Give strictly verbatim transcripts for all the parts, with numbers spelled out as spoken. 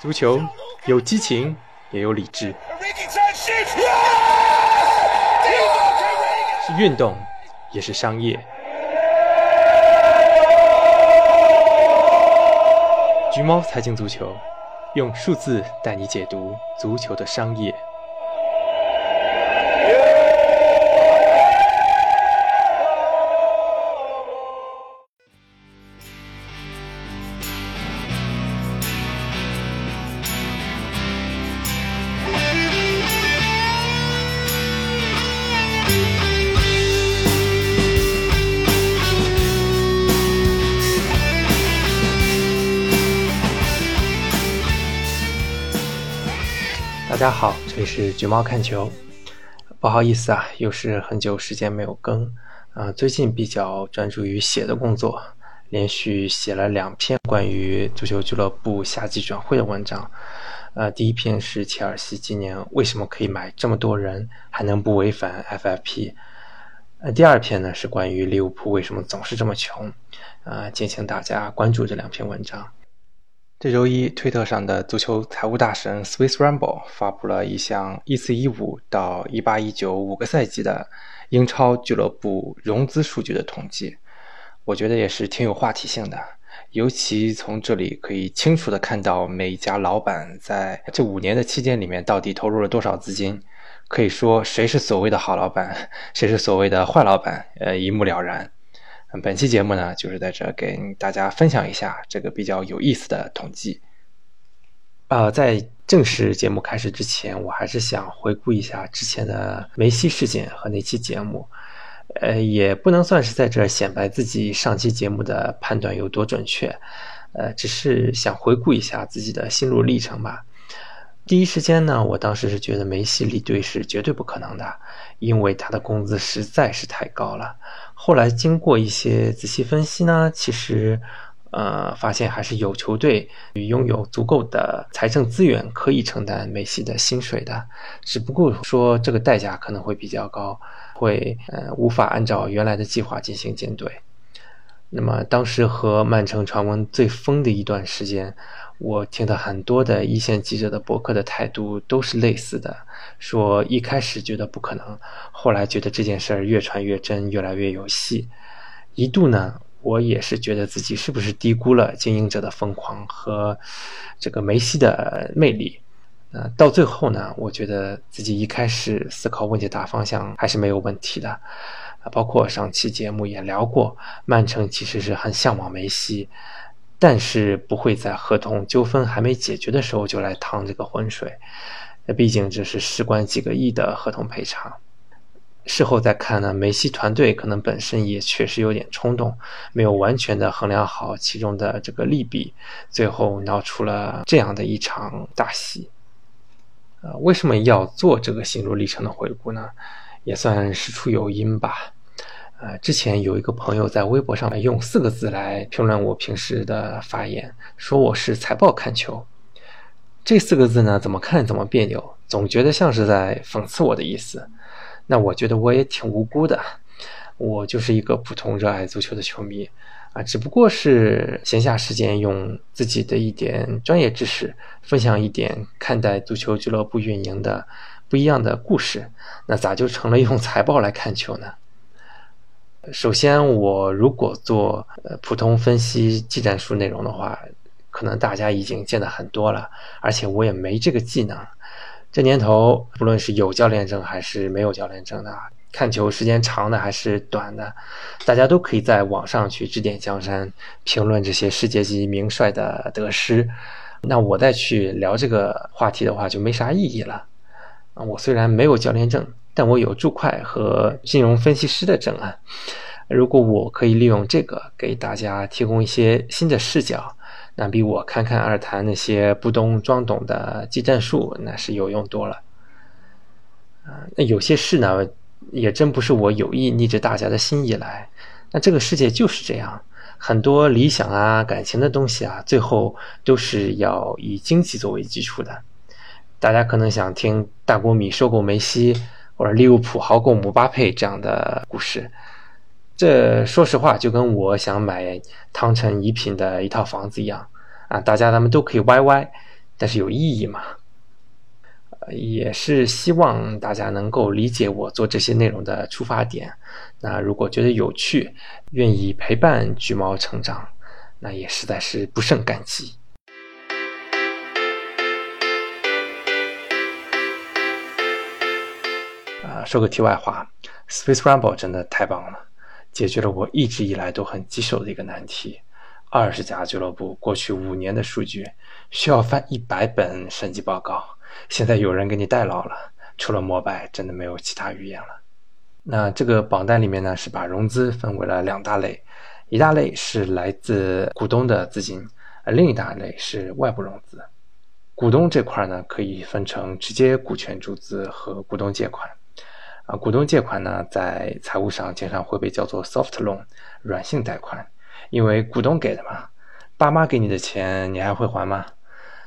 足球有激情，也有理智，是运动，也是商业。橘猫财经足球，用数字带你解读足球的商业。大家好，这里是橘猫看球。不好意思啊，又是很久时间没有更、呃、最近比较专注于写的工作，连续写了两篇关于足球俱乐部夏季转会的文章。呃，第一篇是切尔西今年为什么可以买这么多人还能不违反 F F P、呃、第二篇呢是关于利物浦为什么总是这么穷。呃，敬请大家关注这两篇文章。这周一，推特上的足球财务大神 Swiss Rumble 发布了一项一四一五到一八一九五个赛季的英超俱乐部融资数据的统计，我觉得也是挺有话题性的，尤其从这里可以清楚地看到每一家老板在这五年的期间里面到底投入了多少资金，可以说谁是所谓的好老板，谁是所谓的坏老板，呃，一目了然。本期节目呢，就是在这给大家分享一下这个比较有意思的统计。呃，在正式节目开始之前，我还是想回顾一下之前的梅西事件和那期节目。呃，也不能算是在这显摆自己上期节目的判断有多准确，呃，只是想回顾一下自己的心路历程吧。第一时间呢，我当时是觉得梅西离队是绝对不可能的，因为他的工资实在是太高了。后来经过一些仔细分析呢，其实呃，发现还是有球队拥有足够的财政资源可以承担梅西的薪水的，只不过说这个代价可能会比较高，会呃无法按照原来的计划进行建队。那么当时和曼城传闻最疯的一段时间，我听到很多的一线记者的博客的态度都是类似的，说一开始觉得不可能，后来觉得这件事儿越传越真，越来越有戏。一度呢，我也是觉得自己是不是低估了经营者的疯狂和这个梅西的魅力。呃，到最后呢，我觉得自己一开始思考问题大方向还是没有问题的。包括上期节目也聊过，曼城其实是很向往梅西，但是不会在合同纠纷还没解决的时候就来趟这个浑水，毕竟这是事关几个亿的合同赔偿。事后再看呢，梅西团队可能本身也确实有点冲动，没有完全的衡量好其中的这个利弊，最后闹出了这样的一场大戏。呃，为什么要做这个心路历程的回顾呢？也算事出有因吧。呃，之前有一个朋友在微博上用四个字来评论我平时的发言，说我是财报看球。这四个字呢，怎么看怎么别扭，总觉得像是在讽刺我的意思。那我觉得我也挺无辜的，我就是一个普通热爱足球的球迷啊，只不过是闲暇时间用自己的一点专业知识，分享一点看待足球俱乐部运营的不一样的故事，那咋就成了用财报来看球呢？首先，我如果做呃普通分析技战术内容的话，可能大家已经见得很多了，而且我也没这个技能。这年头，不论是有教练证还是没有教练证的，看球时间长的还是短的，大家都可以在网上去指点江山，评论这些世界级名帅的得失。那我再去聊这个话题的话，就没啥意义了。我虽然没有教练证，但我有注会和金融分析师的证啊。如果我可以利用这个给大家提供一些新的视角，那比我看看二坛那些不懂装懂的技战术那是有用多了。呃、那有些事呢，也真不是我有意逆着大家的心意来，那这个世界就是这样，很多理想啊感情的东西啊，最后都是要以经济作为基础的。大家可能想听大国米收购梅西，或者利物浦豪购姆巴佩这样的故事，这说实话就跟我想买汤臣怡品的一套房子一样啊，大家他们都可以歪歪，但是有意义嘛。也是希望大家能够理解我做这些内容的出发点，那如果觉得有趣，愿意陪伴橘猫成长，那也实在是不胜感激。啊，说个题外话， Swiss Rumble 真的太棒了，解决了我一直以来都很棘手的一个难题。二十家俱乐部过去五年的数据，需要翻一百本审计报告，现在有人给你代劳了，除了摩拜真的没有其他语言了。那这个榜单里面呢，是把融资分为了两大类，一大类是来自股东的资金，另一大类是外部融资。股东这块呢，可以分成直接股权注资和股东借款。啊，股东借款呢，在财务上经常会被叫做 soft loan 软性贷款，因为股东给的嘛，爸妈给你的钱你还会还吗？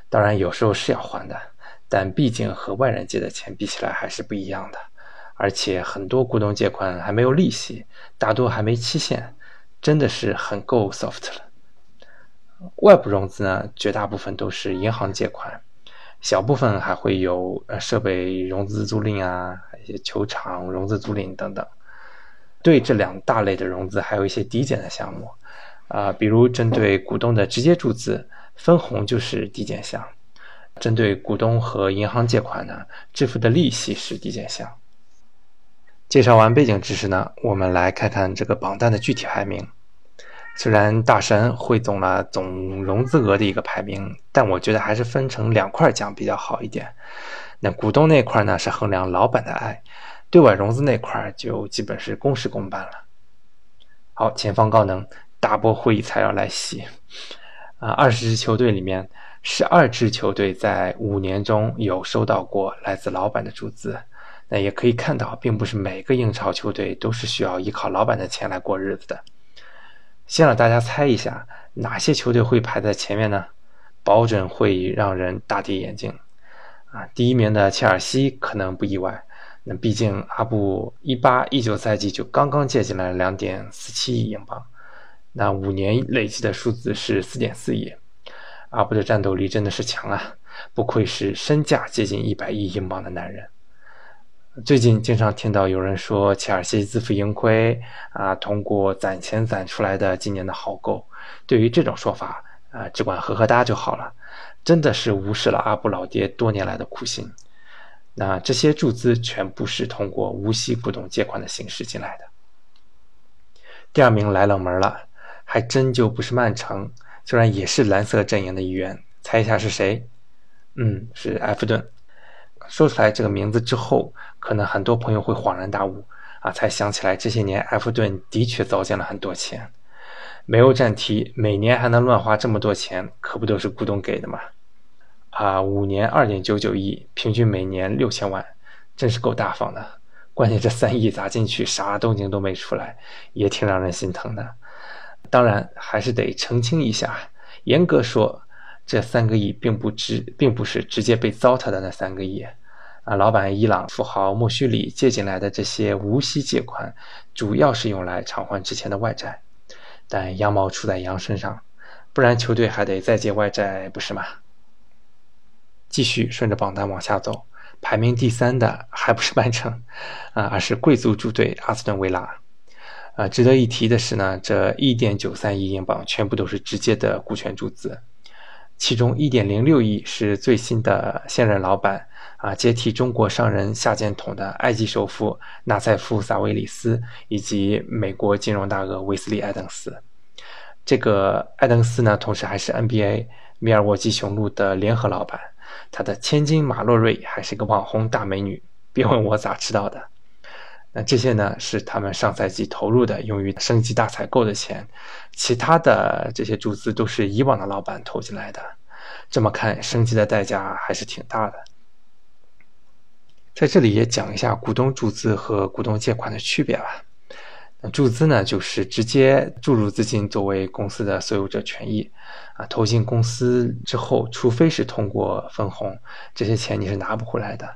当然有时候是要还的，但毕竟和外人借的钱比起来还是不一样的，而且很多股东借款还没有利息，大多还没期限，真的是很够 soft 了。外部融资呢，绝大部分都是银行借款，小部分还会有设备融资租赁啊，一些球场融资租赁等等。对这两大类的融资还有一些抵减的项目啊、呃，比如针对股东的直接注资，分红就是抵减项。针对股东和银行借款呢，支付的利息是抵减项。介绍完背景知识呢，我们来看看这个榜单的具体排名。虽然大神汇总了总融资额的一个排名，但我觉得还是分成两块讲比较好一点。那股东那块呢，是衡量老板的爱，对外融资那块就基本是公事公办了。好，前方高能，大波会议材料来袭啊！二十支球队里面，十二支球队在五年中有收到过来自老板的注资。那也可以看到，并不是每个英超球队都是需要依靠老板的钱来过日子的。先让大家猜一下，哪些球队会排在前面呢？保准会让人大跌眼镜啊！第一名的切尔西可能不意外，那毕竟阿布一八一九赛季就刚刚借进来 两点四七亿英镑，那五年累计的数字是 四点四亿。阿布的战斗力真的是强啊，不愧是身价接近一百亿英镑的男人。最近经常听到有人说切尔西自负盈亏啊，通过攒钱攒出来的今年的好购，对于这种说法啊，只管呵呵哒就好了，真的是无视了阿布老爹多年来的苦心。那这些注资全部是通过无息股东借款的形式进来的。第二名来冷门了，还真就不是曼城，虽然也是蓝色阵营的一员，猜一下是谁？嗯，是埃弗顿。说出来这个名字之后，可能很多朋友会恍然大悟啊，才想起来这些年埃弗顿的确糟践了很多钱。没有战题，每年还能乱花这么多钱，可不都是股东给的吗？啊，五年 二点九九亿，平均每年六千万，真是够大方的。关键这三亿砸进去，啥动静都没出来，也挺让人心疼的。当然还是得澄清一下，严格说这三个亿并不直并不是直接被糟蹋的那三个亿啊，老板伊朗富豪莫须里借进来的这些无息借款，主要是用来偿还之前的外债，但羊毛出在羊身上，不然球队还得再借外债，不是吗？继续顺着榜单往下走，排名第三的还不是曼城啊，而是贵族主队阿斯顿维拉。啊，值得一提的是呢，这 一点九三亿英镑全部都是直接的股权注资，其中 一点零六亿是最新的现任老板啊，接替中国商人夏建统的埃及首富纳塞夫·萨维里斯以及美国金融大鳄维斯利·艾登斯。这个艾登斯呢，同时还是 N B A 密尔沃基雄鹿的联合老板，他的千金马洛瑞还是个网红大美女，别问我咋知道的。那这些呢，是他们上赛季投入的用于升级大采购的钱，其他的这些注资都是以往的老板投进来的，这么看升级的代价还是挺大的。在这里也讲一下股东注资和股东借款的区别吧。那注资呢，就是直接注入资金作为公司的所有者权益啊，投进公司之后，除非是通过分红，这些钱你是拿不回来的，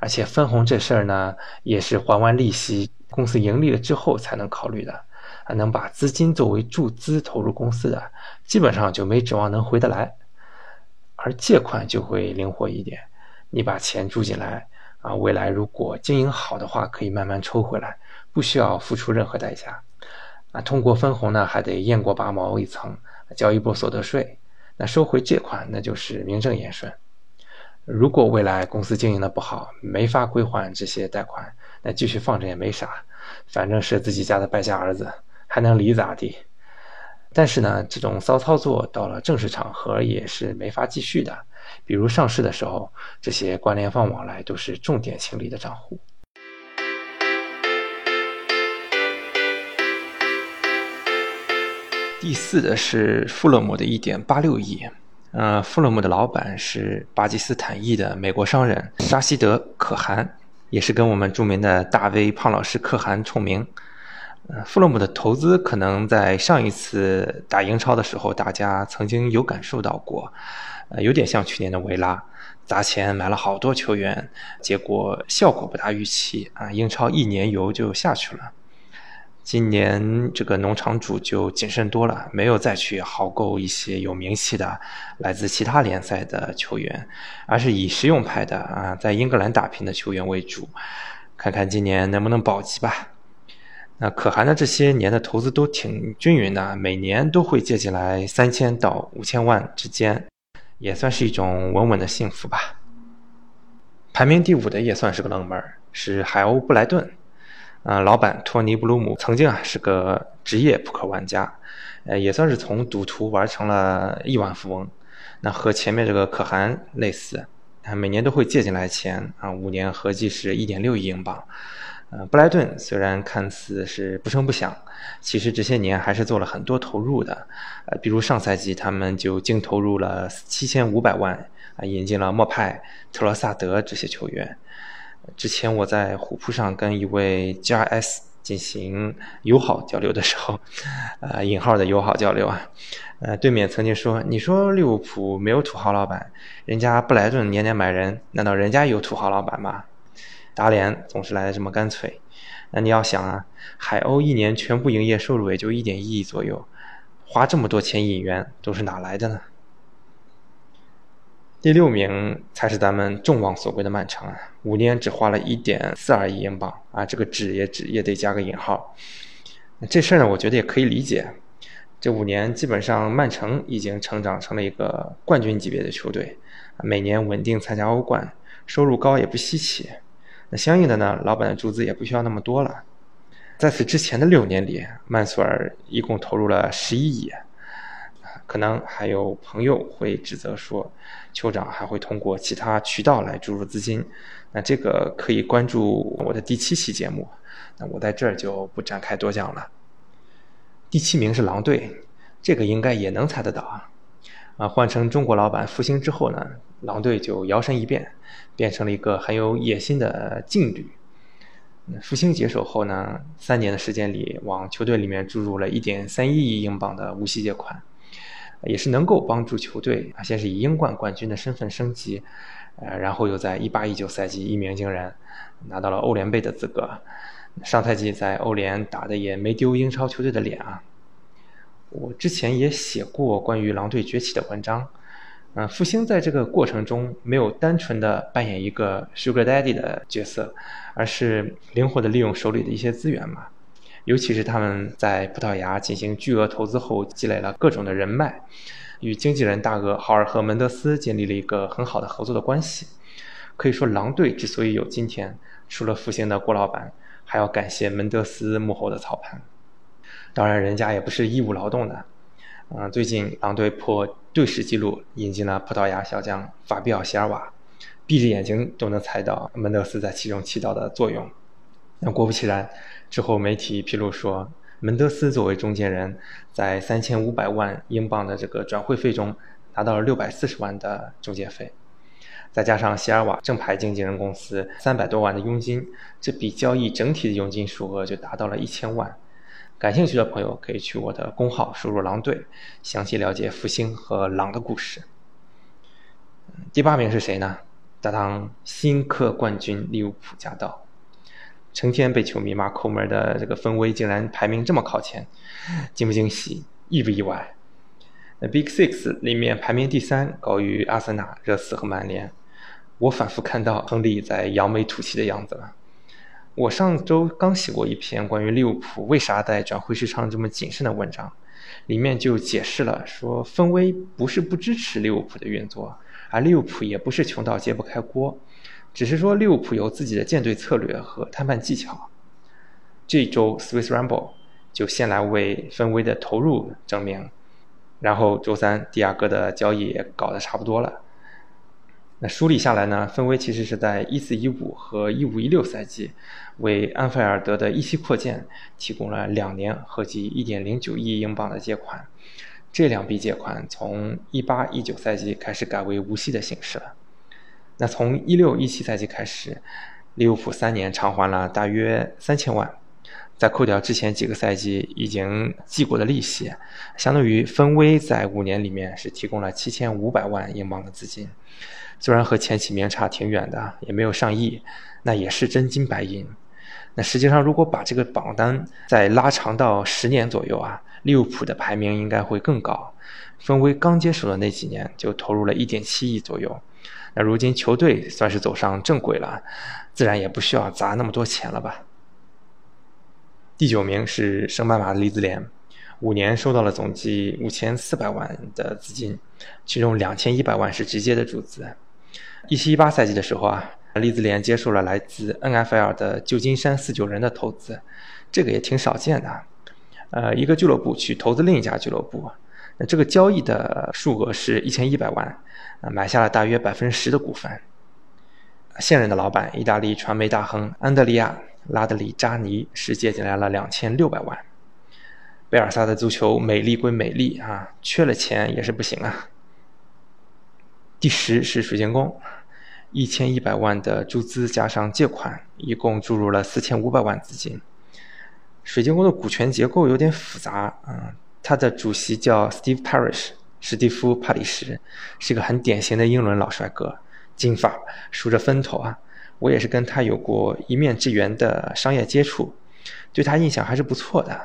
而且分红这事儿呢，也是还完利息，公司盈利了之后才能考虑的，啊，能把资金作为注资投入公司的，基本上就没指望能回得来。而借款就会灵活一点，你把钱注进来啊，未来如果经营好的话，可以慢慢抽回来，不需要付出任何代价。啊，通过分红呢，还得雁过拔毛一层，交一波所得税。那收回借款，那就是名正言顺。如果未来公司经营的不好，没法归还这些贷款，那继续放着也没啥，反正是自己家的败家儿子，还能离咋地？但是呢，这种骚操作到了正式场合也是没法继续的，比如上市的时候，这些关联方往来都是重点清理的账户。第四的是富勒姆的 一点八六亿。呃，富勒姆的老板是巴基斯坦裔的美国商人沙希德·可汗，也是跟我们著名的大 V 胖老师可汗臭名。呃，富勒姆的投资可能在上一次打英超的时候大家曾经有感受到过，呃，有点像去年的维拉，砸钱买了好多球员，结果效果不达预期啊，英超一年游就下去了。今年这个农场主就谨慎多了，没有再去豪购一些有名气的来自其他联赛的球员，而是以实用派的啊，在英格兰打拼的球员为主，看看今年能不能保级吧。那可汗的这些年的投资都挺均匀的，每年都会借进来三千到五千万之间，也算是一种稳稳的幸福吧。排名第五的也算是个冷门，是海鸥布莱顿。呃、老板托尼·布鲁姆曾经啊是个职业扑克玩家，呃，也算是从赌徒玩成了亿万富翁。那和前面这个可汗类似，每年都会借进来钱啊，五年合计是 一点六亿英镑。呃，布莱顿虽然看似是不声不响，其实这些年还是做了很多投入的。呃，比如上赛季他们就净投入了七千五百万，啊，引进了莫派、特罗萨德这些球员。之前我在虎扑上跟一位 G R S 进行友好交流的时候，呃，引号的友好交流啊，呃，对面曾经说，你说利物浦没有土豪老板，人家布莱顿年年买人，难道人家有土豪老板吗？打脸总是来的这么干脆。那你要想啊，海鸥一年全部营业收入也就 一点一亿左右，花这么多钱引援都是哪来的呢？第六名才是咱们众望所归的曼城，五年只花了 一点四二亿英镑啊，这个只也只也得加个引号。这事儿呢，我觉得也可以理解。这五年基本上曼城已经成长成了一个冠军级别的球队，每年稳定参加欧冠，收入高也不稀奇。那相应的呢，老板的注资也不需要那么多了。在此之前的六年里，曼索尔一共投入了十一亿。可能还有朋友会指责说，酋长还会通过其他渠道来注入资金，那这个可以关注我的第七期节目，那我在这儿就不展开多讲了。第七名是狼队，这个应该也能猜得到啊。啊，换成中国老板复兴之后呢，狼队就摇身一变，变成了一个很有野心的劲旅。复兴接手后呢，三年的时间里，往球队里面注入了 一点三一亿英镑的无息借款。也是能够帮助球队啊，先是以英冠冠军的身份升级，呃，然后又在一八一九赛季一鸣惊人，拿到了欧联杯的资格。上赛季在欧联打的也没丢英超球队的脸啊。我之前也写过关于狼队崛起的文章，嗯、呃，复兴在这个过程中没有单纯的扮演一个 Sugar Daddy 的角色，而是灵活的利用手里的一些资源嘛。尤其是他们在葡萄牙进行巨额投资后，积累了各种的人脉，与经纪人大鳄豪尔赫·门德斯建立了一个很好的合作的关系。可以说狼队之所以有今天，除了复兴的郭老板，还要感谢门德斯幕后的操盘。当然人家也不是义务劳动的，嗯，最近狼队破队史纪录，引进了葡萄牙小将法比奥·席尔瓦，闭着眼睛都能猜到门德斯在其中起到的作用。那果不其然，之后媒体披露说，门德斯作为中间人，在三千五百万英镑的这个转会费中拿到了六百四十万的中介费，再加上席尔瓦正牌经纪人公司三百多万的佣金，这笔交易整体的佣金数额就达到了一千万。感兴趣的朋友可以去我的公号输入狼队，详细了解复兴和狼的故事。第八名是谁呢？搭档新科冠军利物浦驾到。成天被球迷骂抠门的这个分威竟然排名这么靠前，惊不惊喜，意不意外？那 Big Six 里面排名第三，高于阿森纳、热刺和曼联。我反复看到亨利在扬眉吐气的样子了。我上周刚写过一篇关于利物浦为啥在转会市场这么谨慎的文章，里面就解释了说，分威不是不支持利物浦的运作，而利物浦也不是穷到揭不开锅，只是说利物浦有自己的建队策略和谈判技巧。这周 Swiss Rumble 就先来为分威的投入证明，然后周三迪亚哥的交易也搞得差不多了。那梳理下来呢，分威其实是在一四一五和一五一六赛季为安菲尔德的一期扩建提供了两年合计 一点零九亿英镑的借款，这两笔借款从 一八一九 赛季开始改为无息的形式了。那从 一六一七 赛季开始，利物浦三年偿还了大约三千万，再扣掉之前几个赛季已经记过的利息，相当于分威在五年里面是提供了七千五百万英镑的资金，虽然和前几名差挺远的，也没有上亿，那也是真金白银。那实际上如果把这个榜单再拉长到十年左右啊，利物浦的排名应该会更高。分威刚接手的那几年就投入了 一点七亿左右，那如今球队算是走上正轨了，自然也不需要砸那么多钱了吧。第九名是圣巴马利兹联，五年收到了总计五千四百万的资金，其中两千一百万是直接的注资。一七一八赛季的时候啊，利兹联接受了来自 N F L 的旧金山四九人的投资，这个也挺少见的。呃，一个俱乐部去投资另一家俱乐部，那这个交易的数额是一千一百万，买下了大约 百分之十 的股份。现任的老板，意大利传媒大亨安德利亚·拉德里扎尼是借进来了两千六百万。贝尔萨的足球美丽归美丽啊，缺了钱也是不行啊。第十是水晶宫，一千一百万的注资加上借款，一共注入了四千五百万资金。水晶宫的股权结构有点复杂、嗯、他的主席叫 Steve Parish， 史蒂夫·帕里什，是个很典型的英伦老帅哥，金发，梳着分头啊。我也是跟他有过一面之缘的商业接触，对他印象还是不错的。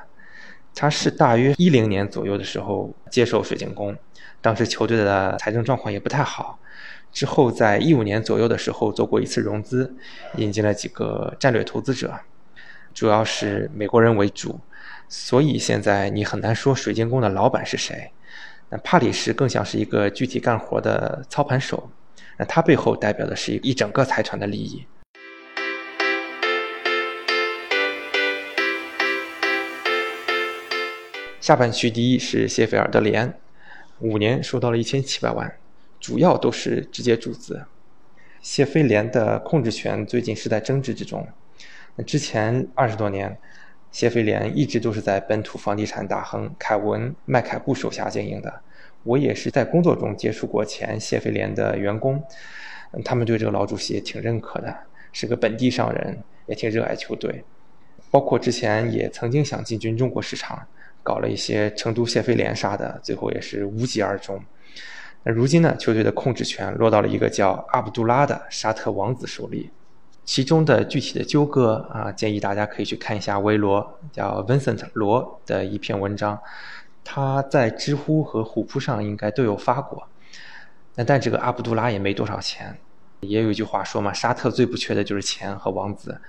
他是大约一零年左右的时候接手水晶宫，当时球队的财政状况也不太好，之后在一五年左右的时候做过一次融资，引进了几个战略投资者，主要是美国人为主，所以现在你很难说水晶宫的老板是谁。那帕里什更像是一个具体干活的操盘手，那他背后代表的是一整个财团的利益。下半区第一是谢菲尔德联，五年收到了一千七百万，主要都是直接注资。谢菲联的控制权最近是在争执之中，之前二十多年谢菲联一直都是在本土房地产大亨凯文·麦凯布手下经营的。我也是在工作中接触过前谢菲联的员工，他们对这个老主席也挺认可的，是个本地商人，也挺热爱球队，包括之前也曾经想进军中国市场，搞了一些成都谢菲联啥的，最后也是无疾而终。那如今呢，球队的控制权落到了一个叫阿卜杜拉的沙特王子手里，其中的具体的纠葛啊，建议大家可以去看一下维罗叫 Vincent 罗的一篇文章，他在知乎和虎扑上应该都有发过。那但这个阿卜杜拉也没多少钱，也有一句话说嘛，沙特最不缺的就是钱和王子。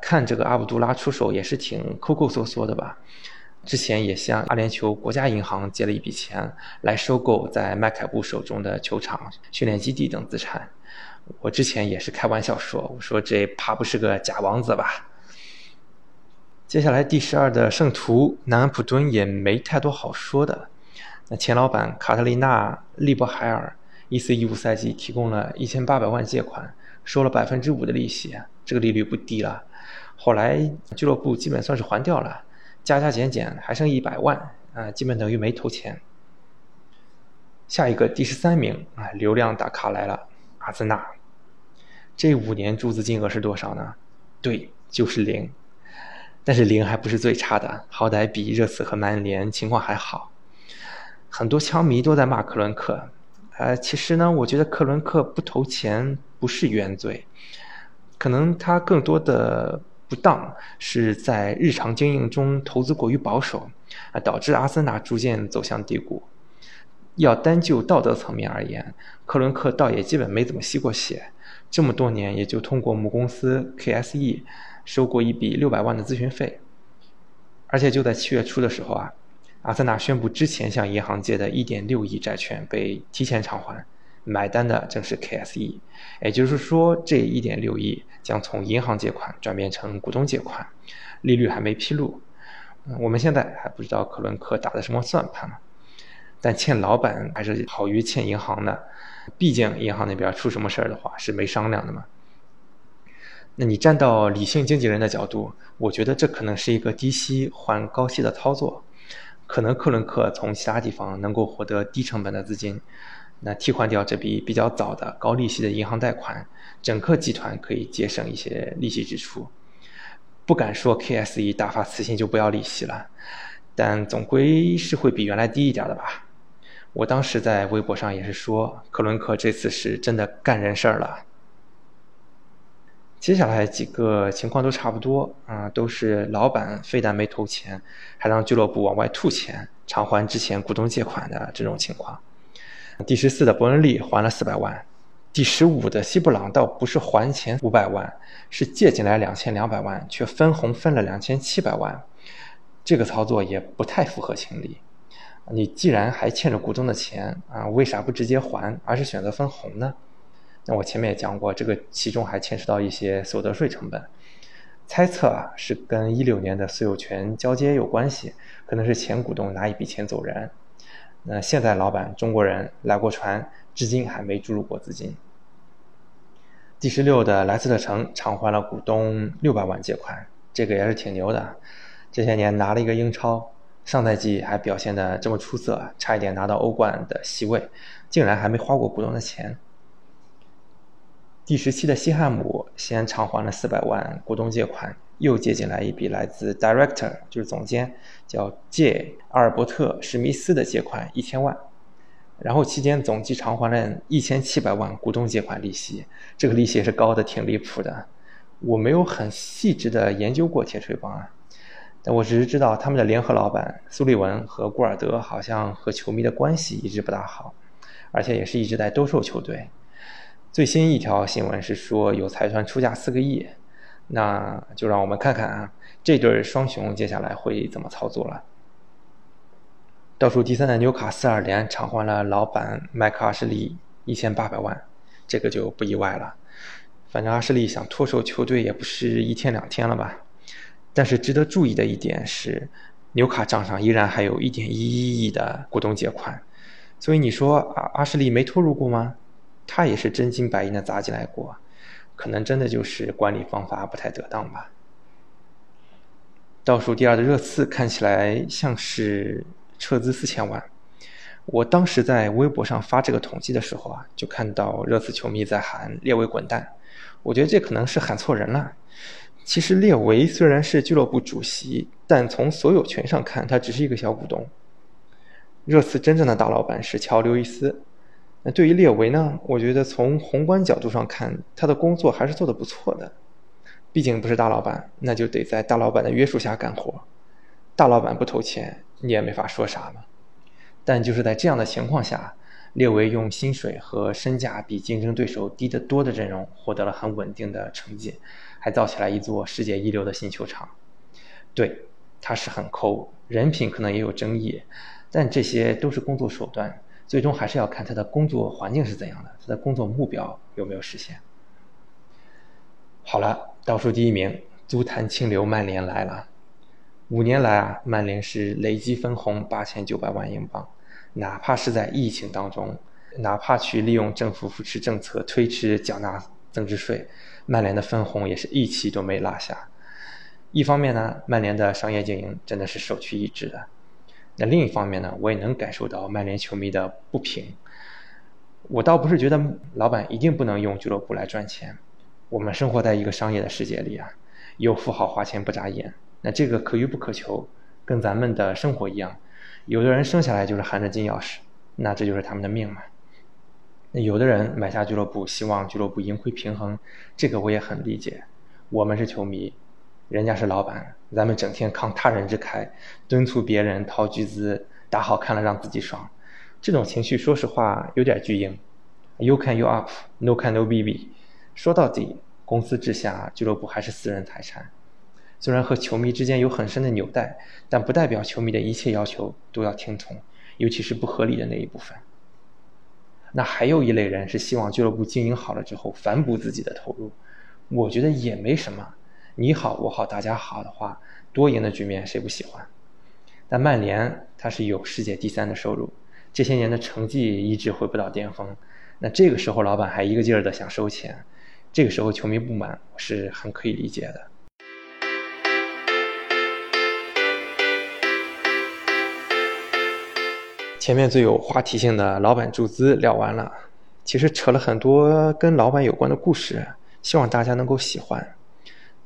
看这个阿卜杜拉出手也是挺抠抠搜搜的吧，之前也向阿联酋国家银行借了一笔钱来收购在麦凯布手中的球场、训练基地等资产。我之前也是开玩笑说，我说这怕不是个假王子吧。接下来第十二的圣徒南安普敦也没太多好说的。那前老板卡特琳娜·利伯海尔一四一五赛季提供了一千八百万借款，收了 百分之五 的利息，这个利率不低了。后来俱乐部基本算是还掉了，加加减减还剩一百万、啊、基本等于没投钱。下一个第十三名、啊、流量打卡来了，阿森纳。这五年注资金额是多少呢？对，就是零。但是零还不是最差的，好歹比热刺和曼联情况还好。很多枪迷都在骂克伦克、呃、其实呢，我觉得克伦克不投钱不是原罪，可能他更多的不当，是在日常经营中投资过于保守，啊，导致阿森纳逐渐走向低谷。要单就道德层面而言，克伦克倒也基本没怎么吸过血，这么多年也就通过母公司 K S E 收过一笔六百万的咨询费。而且就在七月初的时候啊，阿森纳宣布之前向银行借的 一点六亿债券被提前偿还，买单的正是 K S E， 也就是说这 一点六亿将从银行借款转变成股东借款，利率还没披露，嗯，我们现在还不知道克伦克打的什么算盘了，但欠老板还是好于欠银行的，毕竟银行那边出什么事儿的话是没商量的嘛。那你站到理性经纪人的角度，我觉得这可能是一个低息换高息的操作，可能克伦克从其他地方能够获得低成本的资金，那替换掉这笔比较早的高利息的银行贷款，整个集团可以节省一些利息支出。不敢说 K S E 大发慈心就不要利息了，但总归是会比原来低一点的吧。我当时在微博上也是说，克伦克这次是真的干人事儿了。接下来几个情况都差不多啊，呃，都是老板非但没投钱，还让俱乐部往外吐钱，偿还之前股东借款的这种情况。第十四的伯恩利还了四百万，第十五的西布朗倒不是还钱五百万，是借进来两千两百万，却分红分了两千七百万，这个操作也不太符合情理。你既然还欠着股东的钱啊，为啥不直接还，而是选择分红呢？那我前面也讲过，这个其中还牵涉到一些所得税成本，猜测啊是跟一六年的所有权交接有关系，可能是前股东拿一笔钱走人。那现在老板中国人来过船，至今还没注入过资金。第十六的莱斯特城偿还了股东六百万借款，这个也是挺牛的，这些年拿了一个英超，上赛季还表现得这么出色，差一点拿到欧冠的席位，竟然还没花过股东的钱。第十七的西汉姆先偿还了四百万股东借款，又借进来一笔来自 director 就是总监叫 J 阿尔伯特史密斯的借款一千万，然后期间总计偿还了一千七百万股东借款利息，这个利息也是高的挺离谱的，我没有很细致的研究过铁锤帮啊，但我只是知道他们的联合老板苏利文和古尔德好像和球迷的关系一直不大好，而且也是一直在兜售球队。最新一条新闻是说有财团出价四个亿。那就让我们看看啊，这对双雄接下来会怎么操作了。倒数第三的纽卡斯尔联偿还了老板麦克阿什利一千八百万，这个就不意外了。反正阿什利想脱手球队也不是一天两天了吧。但是值得注意的一点是，纽卡账上依然还有 一点一一亿的股东借款，所以你说啊，阿什利没投入过吗？他也是真金白银的砸进来过。可能真的就是管理方法不太得当吧。倒数第二的热刺看起来像是撤资四千万。我当时在微博上发这个统计的时候啊，就看到热刺球迷在喊列维滚蛋。我觉得这可能是喊错人了。其实列维虽然是俱乐部主席，但从所有权上看，他只是一个小股东。热刺真正的大老板是乔·刘易斯。那对于列维呢，我觉得从宏观角度上看，他的工作还是做得不错的，毕竟不是大老板，那就得在大老板的约束下干活，大老板不投钱你也没法说啥嘛。但就是在这样的情况下，列维用薪水和身价比竞争对手低得多的阵容获得了很稳定的成绩，还造起来一座世界一流的新球场。对，他是很抠，人品可能也有争议，但这些都是工作手段，最终还是要看他的工作环境是怎样的，他的工作目标有没有实现。好了，倒数第一名，足坛清流曼联来了。五年来啊，曼联是累计分红八千九百万英镑，哪怕是在疫情当中，哪怕去利用政府扶持政策推迟缴纳增值税，曼联的分红也是一期都没落下。一方面呢，曼联的商业经营真的是首屈一指的。那另一方面呢，我也能感受到曼联球迷的不平。我倒不是觉得老板一定不能用俱乐部来赚钱，我们生活在一个商业的世界里啊，有富豪花钱不眨眼，那这个可遇不可求，跟咱们的生活一样，有的人生下来就是含着金钥匙，那这就是他们的命嘛。那有的人买下俱乐部，希望俱乐部盈亏平衡，这个我也很理解，我们是球迷，人家是老板，咱们整天慷他人之慨，敦促别人掏巨资，打好看了让自己爽，这种情绪说实话有点巨硬。You can you up, no can no bb。 说到底，公司之下，俱乐部还是私人财产。虽然和球迷之间有很深的纽带，但不代表球迷的一切要求都要听从，尤其是不合理的那一部分。那还有一类人是希望俱乐部经营好了之后反哺自己的投入，我觉得也没什么，你好我好大家好的话，多赢的局面谁不喜欢。但曼联它是有世界第三的收入，这些年的成绩一直回不到巅峰，那这个时候老板还一个劲儿的想收钱，这个时候球迷不满我是很可以理解的。前面最有话题性的老板注资聊完了，其实扯了很多跟老板有关的故事，希望大家能够喜欢。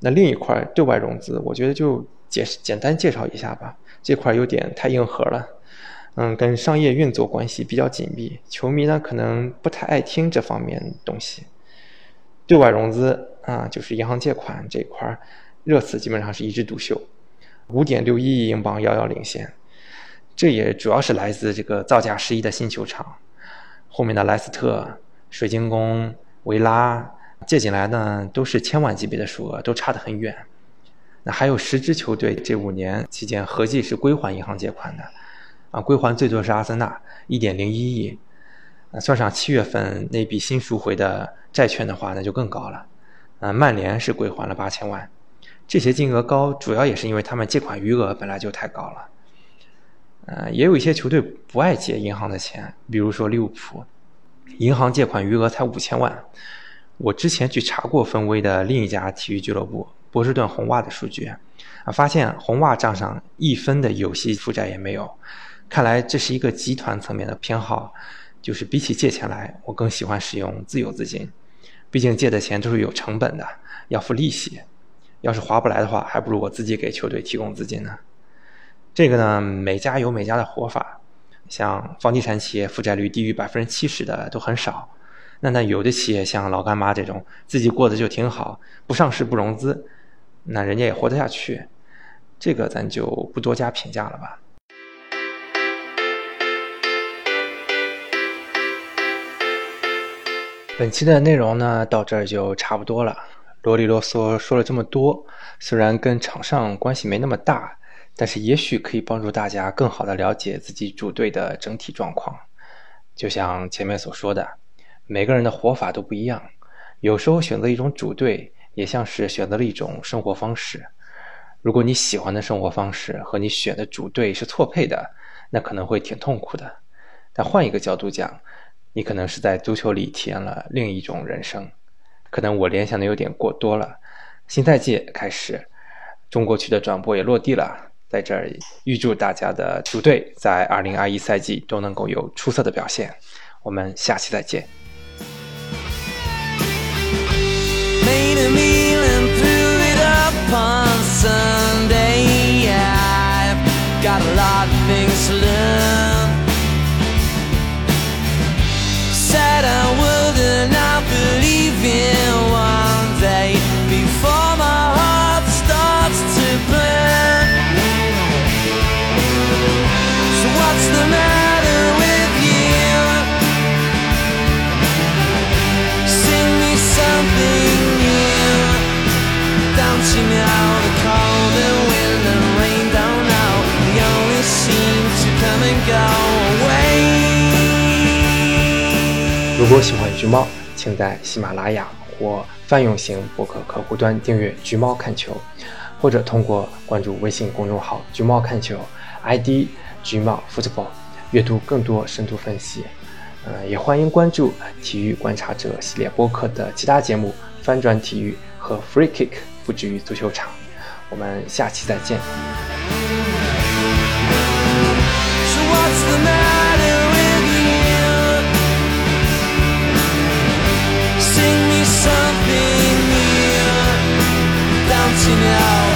那另一块对外融资，我觉得就简简单介绍一下吧，这块有点太硬核了，嗯，跟商业运作关系比较紧密，球迷呢可能不太爱听这方面的东西。对外融资啊，就是银行借款这一块，热刺基本上是一枝独秀， 五点六一亿英镑遥遥领先。这也主要是来自这个造价十亿的新球场，后面的莱斯特、水晶宫、维拉借进来呢，都是千万级别的数额，都差得很远。那还有十支球队这五年期间合计是归还银行借款的，啊，归还最多是阿森纳 一点零一亿，啊，算上七月份那笔新赎回的债券的话，那就更高了。啊，曼联是归还了八千万，这些金额高，主要也是因为他们借款余额本来就太高了。呃，也有一些球队不爱借银行的钱，比如说利物浦，银行借款余额才五千万。我之前去查过分威的另一家体育俱乐部波士顿红袜的数据，啊，发现红袜账上一分的有息负债也没有。看来这是一个集团层面的偏好，就是比起借钱来，我更喜欢使用自有资金，毕竟借的钱都是有成本的，要付利息。要是划不来的话，还不如我自己给球队提供资金呢。这个呢，每家有每家的活法，像房地产企业负债率低于 百分之七十 的都很少，那那有的企业像老干妈这种自己过得就挺好，不上市不融资，那人家也活得下去，这个咱就不多加评价了吧。本期的内容呢到这儿就差不多了，啰里啰嗦说了这么多，虽然跟场上关系没那么大，但是也许可以帮助大家更好的了解自己主队的整体状况。就像前面所说的，每个人的活法都不一样，有时候选择一种主队也像是选择了一种生活方式。如果你喜欢的生活方式和你选的主队是错配的，那可能会挺痛苦的，但换一个角度讲，你可能是在足球里体验了另一种人生。可能我联想的有点过多了，新赛季开始，中国区的转播也落地了，在这儿预祝大家的主队在二零二一赛季都能够有出色的表现，我们下期再见。如果喜欢橘猫，请在喜马拉雅或泛用型博客客户端订阅橘猫看球，或者通过关注微信公众号橘猫看球 I D 橘猫 football 阅读更多深度分析。呃、也欢迎关注体育观察者系列播客的其他节目翻转体育和 FreeKick 不止于足球场，我们下期再见。Something new, dancing out.